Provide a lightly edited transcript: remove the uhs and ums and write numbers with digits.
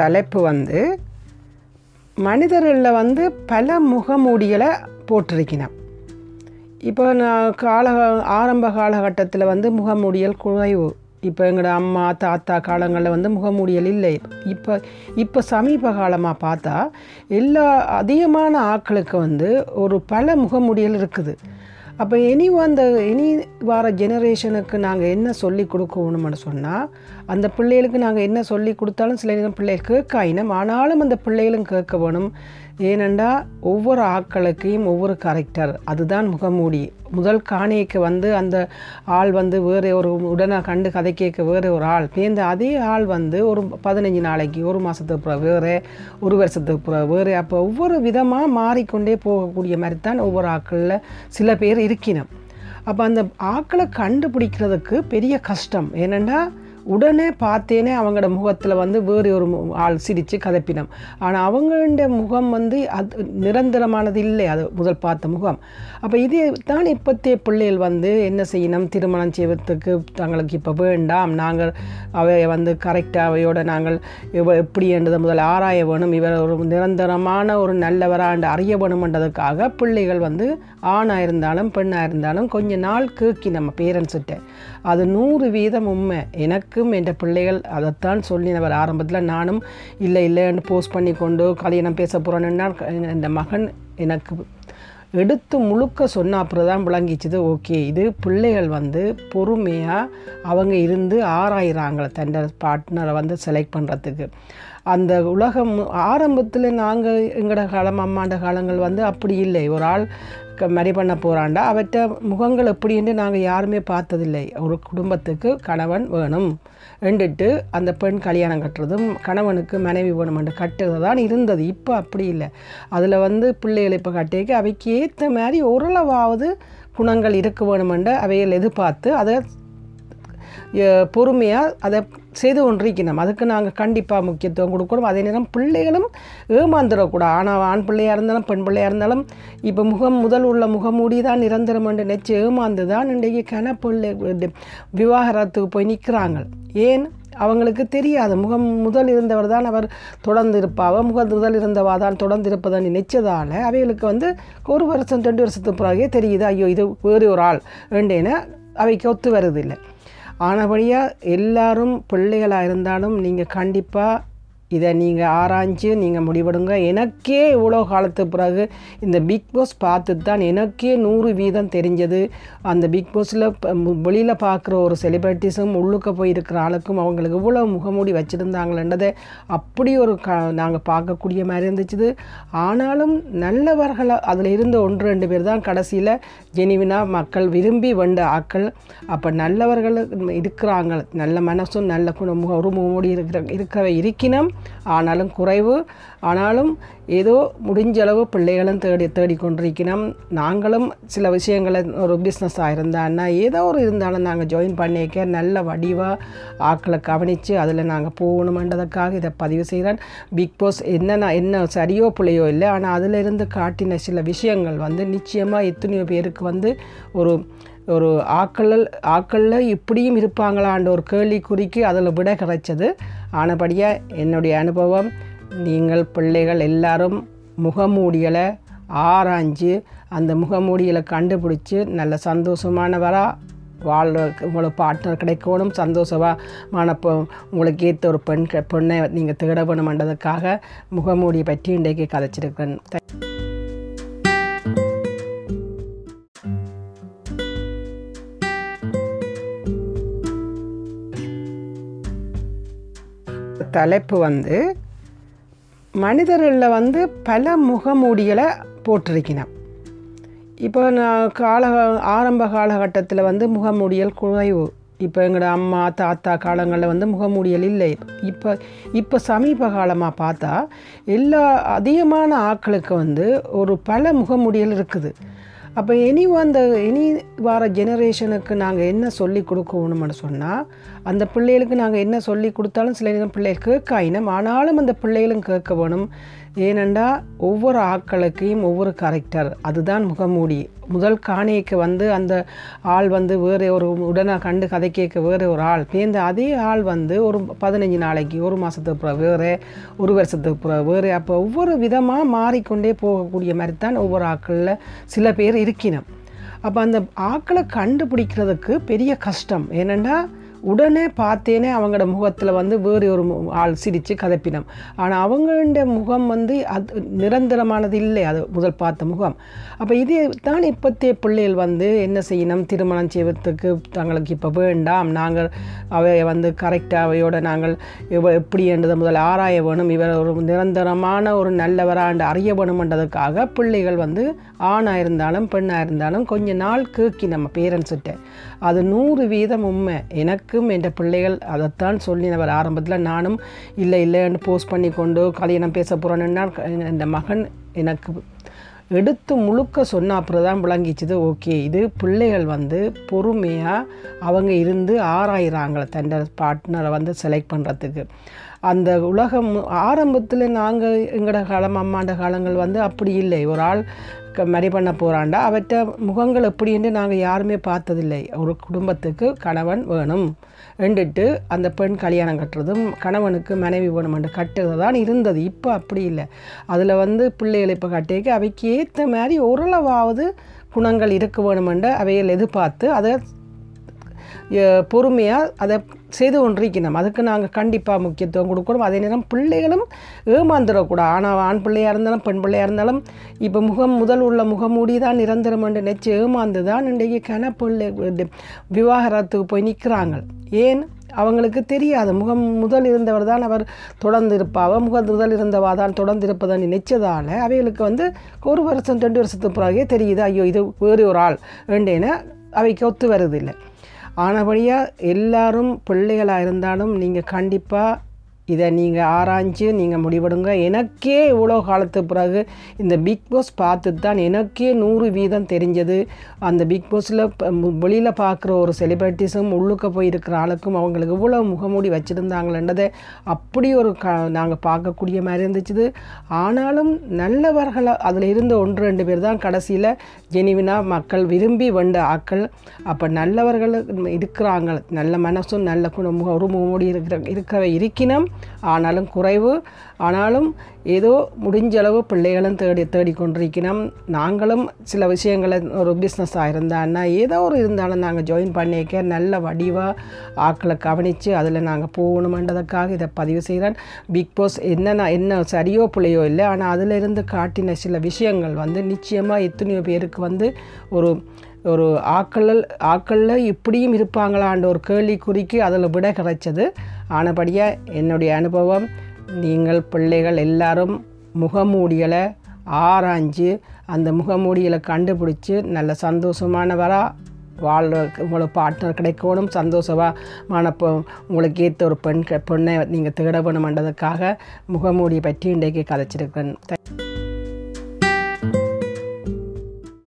தலைப்பு வந்து மனிதர்களில் வந்து பல முகமூடிகளை போட்டிருக்கணும். இப்போ நான் ஆரம்ப காலகட்டத்தில் வந்து முகமூடியல் குறைவு. இப்போ எங்களோட அம்மா தாத்தா காலங்களில் வந்து முகமூடியல் இல்லை. இப்போ சமீப காலமாக பார்த்தா எல்லா அதிகமான ஆட்களுக்கு வந்து ஒரு பல முகமூடியல் இருக்குது. அப்போ இனி வர ஜெனரேஷனுக்கு நாங்கள் என்ன சொல்லி கொடுக்கணும்னு சொன்னால், அந்த பிள்ளைகளுக்கு நாங்கள் என்ன சொல்லி கொடுத்தாலும் சில நேரம் பிள்ளைகள் கேட்காயினும், ஆனாலும் அந்த பிள்ளைகளும் கேட்க வேணும். ஏனெண்டா ஒவ்வொரு ஆட்களுக்கையும் ஒவ்வொரு கேரக்டர், அதுதான் முகமூடி. முதல் காணிக்கு வந்து அந்த ஆள் வந்து வேறு ஒரு உடனே கண்டு கதை கேட்க வேறு ஒரு ஆள், இந்த அதே ஆள் வந்து ஒரு 15 நாளைக்கு, ஒரு மாதத்துக்கு பிறகு வேறு, ஒரு வருஷத்துக்கு பிறகு வேறு, அப்போ ஒவ்வொரு விதமாக மாறிக்கொண்டே போகக்கூடிய மாதிரி தான் ஒவ்வொரு ஆட்களில் சில பேர் இருக்கணும். அப்போ அந்த ஆட்களை கண்டுபிடிக்கிறதுக்கு பெரிய கஷ்டம். ஏனெண்டா உடனே பார்த்தேனே அவங்களோட முகத்தில் வந்து வேறு ஒரு ஆள் சிரித்து கதப்பினம். ஆனால் அவங்களோட முகம் வந்து அது நிரந்தரமானது இல்லை, அது முதல் பார்த்த முகம். அப்போ இதே தான் இப்போத்தைய பிள்ளைகள் வந்து என்ன செய்யணும், திருமணம் செய்வதுக்கு தங்களுக்கு இப்போ வேண்டாம், நாங்கள் அவையை வந்து கரெக்டாக அவையோட நாங்கள் எப்படின்றதை முதல் ஆராய வேணும், இவர் ஒரு நிரந்தரமான ஒரு நல்லவராண்டு அறிய வேணும்ன்றதுக்காக பிள்ளைகள் வந்து ஆணாக இருந்தாலும் பெண்ணாக இருந்தாலும் கொஞ்ச நாள் கேட்கி நம்ம பேரண்ட்ஸ்கிட்ட. அது 100% உண்மை. எனக்கு என்ற பிள்ளைகள் அதைத்தான் சொல்லினவர். ஆரம்பத்தில் நானும் இல்லை இல்லைன்னு போஸ்ட் பண்ணி கொண்டு கல்யாணம் பேச போகிறேன்னா இந்த மகன் எனக்கு எடுத்து முழுக்க சொன்ன அப்புறம் தான் விளங்கிச்சுது, ஓகே இது பிள்ளைகள் வந்து பொறுமையாக அவங்க இருந்து ஆராயிறாங்களே தன் பார்ட்னரை வந்து செலக்ட் பண்ணுறதுக்கு. அந்த உலகம் ஆரம்பத்தில் நாங்கள் எங்களோட காலம் அம்மாண்ட காலங்கள் வந்து அப்படி இல்லை. ஒரு ஆள் மறை பண்ண போகிறாண்டா அவற்ற முகங்கள் எப்படின்னு நாங்கள் யாருமே பார்த்ததில்லை. ஒரு குடும்பத்துக்கு கணவன் வேணும் என்றுட்டு அந்த பெண் கல்யாணம் கட்டுறதும் கணவனுக்கு மனைவி வேணும் என்று கட்டுறது தான் இருந்தது. இப்போ அப்படி இல்லை. அதில் வந்து பிள்ளைகளை இப்போ கட்டிக்க அவைக்கு ஏற்ற மாதிரி ஓரளவாவது குணங்கள் இருக்க வேணுமென்று அவையில் எதிர்பார்த்து அதை பொறுமையாக அதை செய்து கொண்டிருக்கணும். அதுக்கு நாங்கள் கண்டிப்பாக முக்கியத்துவம் கொடுக்கணும். அதே நேரம் பிள்ளைகளும் ஏமாந்துடக்கூடாது. ஆனால் ஆண் பிள்ளையாக இருந்தாலும் பெண் பிள்ளையாக இருந்தாலும் இப்போ முதல் உள்ள முகமூடி தான் நிரந்தரம் என்று நினச்சி ஏமாந்து தான் இன்றைக்கு கன பிள்ளை விவாகரத்துக்கு போய் நிற்கிறாங்க. ஏன் அவங்களுக்கு தெரியாது, முதல் இருந்தவர் தான் அவர் தொடர்ந்து இருப்பாவோ, முதல் இருந்தவா தான் தொடர்ந்து இருப்பதான்னு நினைச்சதால் அவைகளுக்கு வந்து ஒரு வருஷம் 2 வருஷத்துக்கு பிறகே தெரியுது, ஐயோ இது வேறு ஒரு ஆள் வேண்டேன்னா அவைக்கு ஒத்து வருதில்லை. ஆனபடியாக எல்லாரும் பிள்ளைகளாக இருந்தாலும் நீங்கள் கண்டிப்பாக இதை நீங்கள் ஆராய்ஞ்சு நீங்கள் முடிவெடுங்க. எனக்கே இவ்வளோ காலத்துக்கு பிறகு இந்த பிக் பாஸ் பார்த்து தான் எனக்கே 100% தெரிஞ்சது. அந்த பிக் பாஸில் வெளியில் பார்க்குற ஒரு செலிப்ரிட்டிஸும் உள்ளுக்க போயிருக்கிற ஆளுக்கும் அவங்களுக்கு இவ்வளோ முகமூடி வச்சுருந்தாங்களன்றதை அப்படி ஒரு நாங்கள் பார்க்கக்கூடிய மாதிரி இருந்துச்சு. ஆனாலும் நல்லவர்களை அதில் இருந்த 1-2 பேர் தான் கடைசியில் ஜெனிவினா மக்கள் விரும்பி வந்த ஆக்கள். அப்போ நல்லவர்கள் இருக்கிறாங்க, நல்ல மனசும் நல்ல ஒரு முகமூடி இருக்கிற இருக்கினம், ஆனாலும் குறைவு. ஆனாலும் ஏதோ முடிஞ்ச அளவு பிள்ளைகளும் தேடி கொண்டிருக்கணும். நாங்களும் சில விஷயங்களை ஒரு பிஸ்னஸாக இருந்தான்னா ஏதோ ஒரு இருந்தாலும் நாங்கள் ஜாயின் பண்ணிக்க நல்ல வடிவாக ஆக்களை கவனித்து அதில் நாங்கள் போகணுமென்றதுக்காக இதை பதிவு செய்கிறேன். பிக் பாஸ் என்ன சரியோ பிள்ளையோ இல்லை, ஆனால் அதிலிருந்து காட்டின சில விஷயங்கள் வந்து நிச்சயமாக எத்தனையோ பேருக்கு வந்து ஒரு ஆக்களில் இப்படியும் இருப்பாங்களான்ற ஒரு கேள்விக்குறிக்கு அதில் விட கிடைச்சது. ஆனபடியாக என்னுடைய அனுபவம், நீங்கள் பிள்ளைகள் எல்லாரும் முகமூடிகளை ஆராய்ஞ்சு அந்த முகமூடிகளை கண்டுபிடிச்சி நல்ல சந்தோஷமானவராக வாழ்க்கை உங்களுக்கு பார்ட்னர் கிடைக்கணும், சந்தோஷமான உங்களுக்கு ஏற்ற ஒரு பெண்ணை நீங்கள் தேட வேணுமென்றதுக்காக முகமூடியை பற்றி இன்றைக்கு கதைச்சிருக்கிறேன். தலைப்பு வந்து மனிதர்களில் வந்து பல முகமூடிகளை போட்டிருக்கணும். இப்போ நான் ஆரம்ப காலகட்டத்தில் வந்து முகமூடியல் குறைவு. இப்போ எங்களோட அம்மா தாத்தா காலங்களில் வந்து முகமூடியல் இல்லை. இப்போ சமீப காலமாக பார்த்தா எல்லா அதிகமான ஆட்களுக்கு வந்து ஒரு பல முகமூடியல் இருக்குது. அப்போ இனி வர ஜெனரேஷனுக்கு நாங்கள் என்ன சொல்லி கொடுக்கணும்னு சொன்னால், அந்த பிள்ளைகளுக்கு நாங்கள் என்ன சொல்லி கொடுத்தாலும் சில நேரம் பிள்ளைகள் கேட்காயினும், ஆனாலும் அந்த பிள்ளைகளும் கேட்க வேணும். ஏனென்றால் ஒவ்வொரு ஆட்களுக்கையும் ஒவ்வொரு கேரக்டர், அதுதான் முகமூடி. முதல் காணிக்கு வந்து அந்த ஆள் வந்து வேறு ஒரு உடனே கண்டு கதை கேட்க வேறு ஒரு ஆள், சேர்ந்த அதே ஆள் வந்து ஒரு 15 நாளைக்கு, ஒரு மாதத்துக்கு பிறகு வேறு, ஒரு வருஷத்துக்கு பிறகு வேறு, அப்போ ஒவ்வொரு விதமாக மாறிக்கொண்டே போகக்கூடிய மாதிரி தான் ஒவ்வொரு ஆட்களில் சில பேர் இருக்கணும். அப்போ அந்த ஆட்களை கண்டுபிடிக்கிறதுக்கு பெரிய கஷ்டம். ஏனென்னா உடனே பார்த்தேனே அவங்களோட முகத்தில் வந்து வேறு ஒரு ஆள் சிரித்து கதப்பினம், ஆனால் அவங்களோட முகம் வந்து அது நிரந்தரமானது இல்லை, அது முதல் பார்த்த முகம். அப்போ இதே தான் இப்போத்தே பிள்ளைகள் வந்து என்ன செய்யணும், திருமணம் செய்வதுக்கு தங்களுக்கு இப்போ வேண்டாம், நாங்கள் அவைய வந்து கரெக்டாக அவையோட நாங்கள் எப்படி என்றதை முதல் ஆராய வேணும், இவர் ஒரு நிரந்தரமான ஒரு நல்லவராண்டு அறிய வேணும்ன்றதுக்காக பிள்ளைகள் வந்து ஆணாக இருந்தாலும் பெண்ணாக இருந்தாலும் கொஞ்ச நாள் கேட்கி நம்ம பேரண்ட்ஸ்கிட்ட. அது 100% உண்மை. எனக்கு என்ற பிள்ளைகள் அதைத்தான் சொல்லினவர். ஆரம்பத்தில் நானும் இல்லை இல்லைன்னு போஸ்ட் பண்ணி கொண்டு கல்யாணம் பேச போகிறேன்னா இந்த மகன் எனக்கு எடுத்து முழுக்க சொன்ன அப்புறம் தான் விளங்கிச்சது, ஓகே இது பிள்ளைகள் வந்து பொறுமையாக அவங்க இருந்து ஆராயிறாங்களே தண்ட பார்ட்னரை வந்து செலக்ட் பண்ணுறதுக்கு. அந்த உலகம் ஆரம்பத்தில் நாங்கள் எங்களோட காலம் அம்மாண்ட காலங்கள் வந்து அப்படி இல்லை. ஒரு ஆள் மறை பண்ண போகிறாண்டா அவற்றை முகங்கள் எப்படின்னு நாங்கள் யாருமே பார்த்ததில்லை. ஒரு குடும்பத்துக்கு கணவன் வேணும் என்றுட்டு அந்த பெண் கல்யாணம் கட்டுறதும் கணவனுக்கு மனைவி வேணும் என்று கட்டுறது தான் இருந்தது. இப்போ அப்படி இல்லை. அதில் வந்து பிள்ளைகளை இப்போ கட்டிக்கு அவைக்கு ஏற்ற மாதிரி ஓரளவாவது குணங்கள் இருக்க வேணுமென்று அவையில் எதிர்பார்த்து அதை பொறுமையாக அதை செய்து கொண்டிருக்கணும். அதுக்கு நாங்கள் கண்டிப்பாக முக்கியத்துவம் கொடுக்கணும். அதே நேரம் பிள்ளைகளும் ஏமாந்துடக்கூடாது. ஆனால் ஆண் பிள்ளையாக இருந்தாலும் பெண் பிள்ளையாக இருந்தாலும் இப்போ முகம் முதல் உள்ள முகமூடி தான் நிரந்தரம் என்று நினச்சி ஏமாந்து தான் இன்றைக்கு கன பிள்ளை விவாகரத்துக்கு போய் நிற்கிறாங்க. ஏன் அவங்களுக்கு தெரியாது, முகம் முதல் இருந்தவர் தான் அவர் தொடர்ந்து இருப்பாவ, முகம் முதல் இருந்தவா தான் தொடர்ந்து இருப்பதை நினைச்சதால் அவைகளுக்கு வந்து ஒரு வருஷம் 2 வருஷத்துக்கு பிறகே தெரியுது, ஐயோ இது வேறு ஒரு ஆள் வேண்டேன்னா அவைக்கு ஒத்து வர்றதில்லை. ஆனபடியாக எல்லாரும் பிள்ளைகளாக இருந்தாலும் நீங்கள் கண்டிப்பாக இதை நீங்கள் ஆராய்ஞ்சு நீங்கள் முடிவெடுங்க. எனக்கே இவ்வளோ காலத்துக்கு பிறகு இந்த பிக் பாஸ் பார்த்து தான் எனக்கே 100% தெரிஞ்சது. அந்த பிக் பாஸில் வெளியில் பார்க்குற ஒரு செலிப்ரிட்டிஸும் உள்ளுக்க போயிருக்கிற ஆளுக்கும் அவங்களுக்கு இவ்வளோ முகமூடி வச்சுருந்தாங்களன்றதை அப்படி ஒரு நாங்கள் பார்க்கக்கூடிய மாதிரி இருந்துச்சு. ஆனாலும் நல்லவர்களை அதில் இருந்த 1-2 பேர் தான் கடைசியில் ஜெனிவினா மக்கள் விரும்பி வந்த ஆக்கள். அப்போ நல்லவர்கள் இருக்கிறாங்க, நல்ல மனசும் நல்ல ஒரு முகமூடி இருக்கிற இருக்கினம், ஆனாலும் குறைவு. ஆனாலும் ஏதோ முடிஞ்ச அளவு பிள்ளைகளும் தேடிக்கொண்டிருக்கணும். நாங்களும் சில விஷயங்களை ஒரு பிஸ்னஸாக இருந்தான்னா ஏதோ ஒரு இருந்தாலும் நாங்கள் ஜாயின் பண்ணிக்க நல்ல வடிவாக ஆக்களை கவனித்து அதில் நாங்கள் போகணுமன்றதுக்காக இதை பதிவு செய்கிறேன். பிக் பாஸ் என்ன சரியோ பிள்ளையோ இல்லை, ஆனால் அதிலிருந்து காட்டின சில விஷயங்கள் வந்து நிச்சயமாக எத்தனையோ பேருக்கு வந்து ஒரு ஒரு ஆக்களில் இப்படியும் இருப்பாங்களான்ற ஒரு கேள்விக்குறிக்கு அதில் விட கிடைச்சது. ஆனபடியாக என்னுடைய அனுபவம், நீங்கள் பிள்ளைகள் எல்லாரும் முகமூடிகளை ஆராய்ஞ்சு அந்த முகமூடிகளை கண்டுபிடிச்சி நல்ல சந்தோஷமானவராக வாழ்கிற உங்களுக்கு பார்ட்னர் கிடைக்கணும், சந்தோஷமான உங்களுக்கு ஏற்ற ஒரு பெண்ணை நீங்கள் தேட வேணுமன்றதுக்காக முகமூடியை பற்றி இன்றைக்கு கதைச்சிருக்கேன்.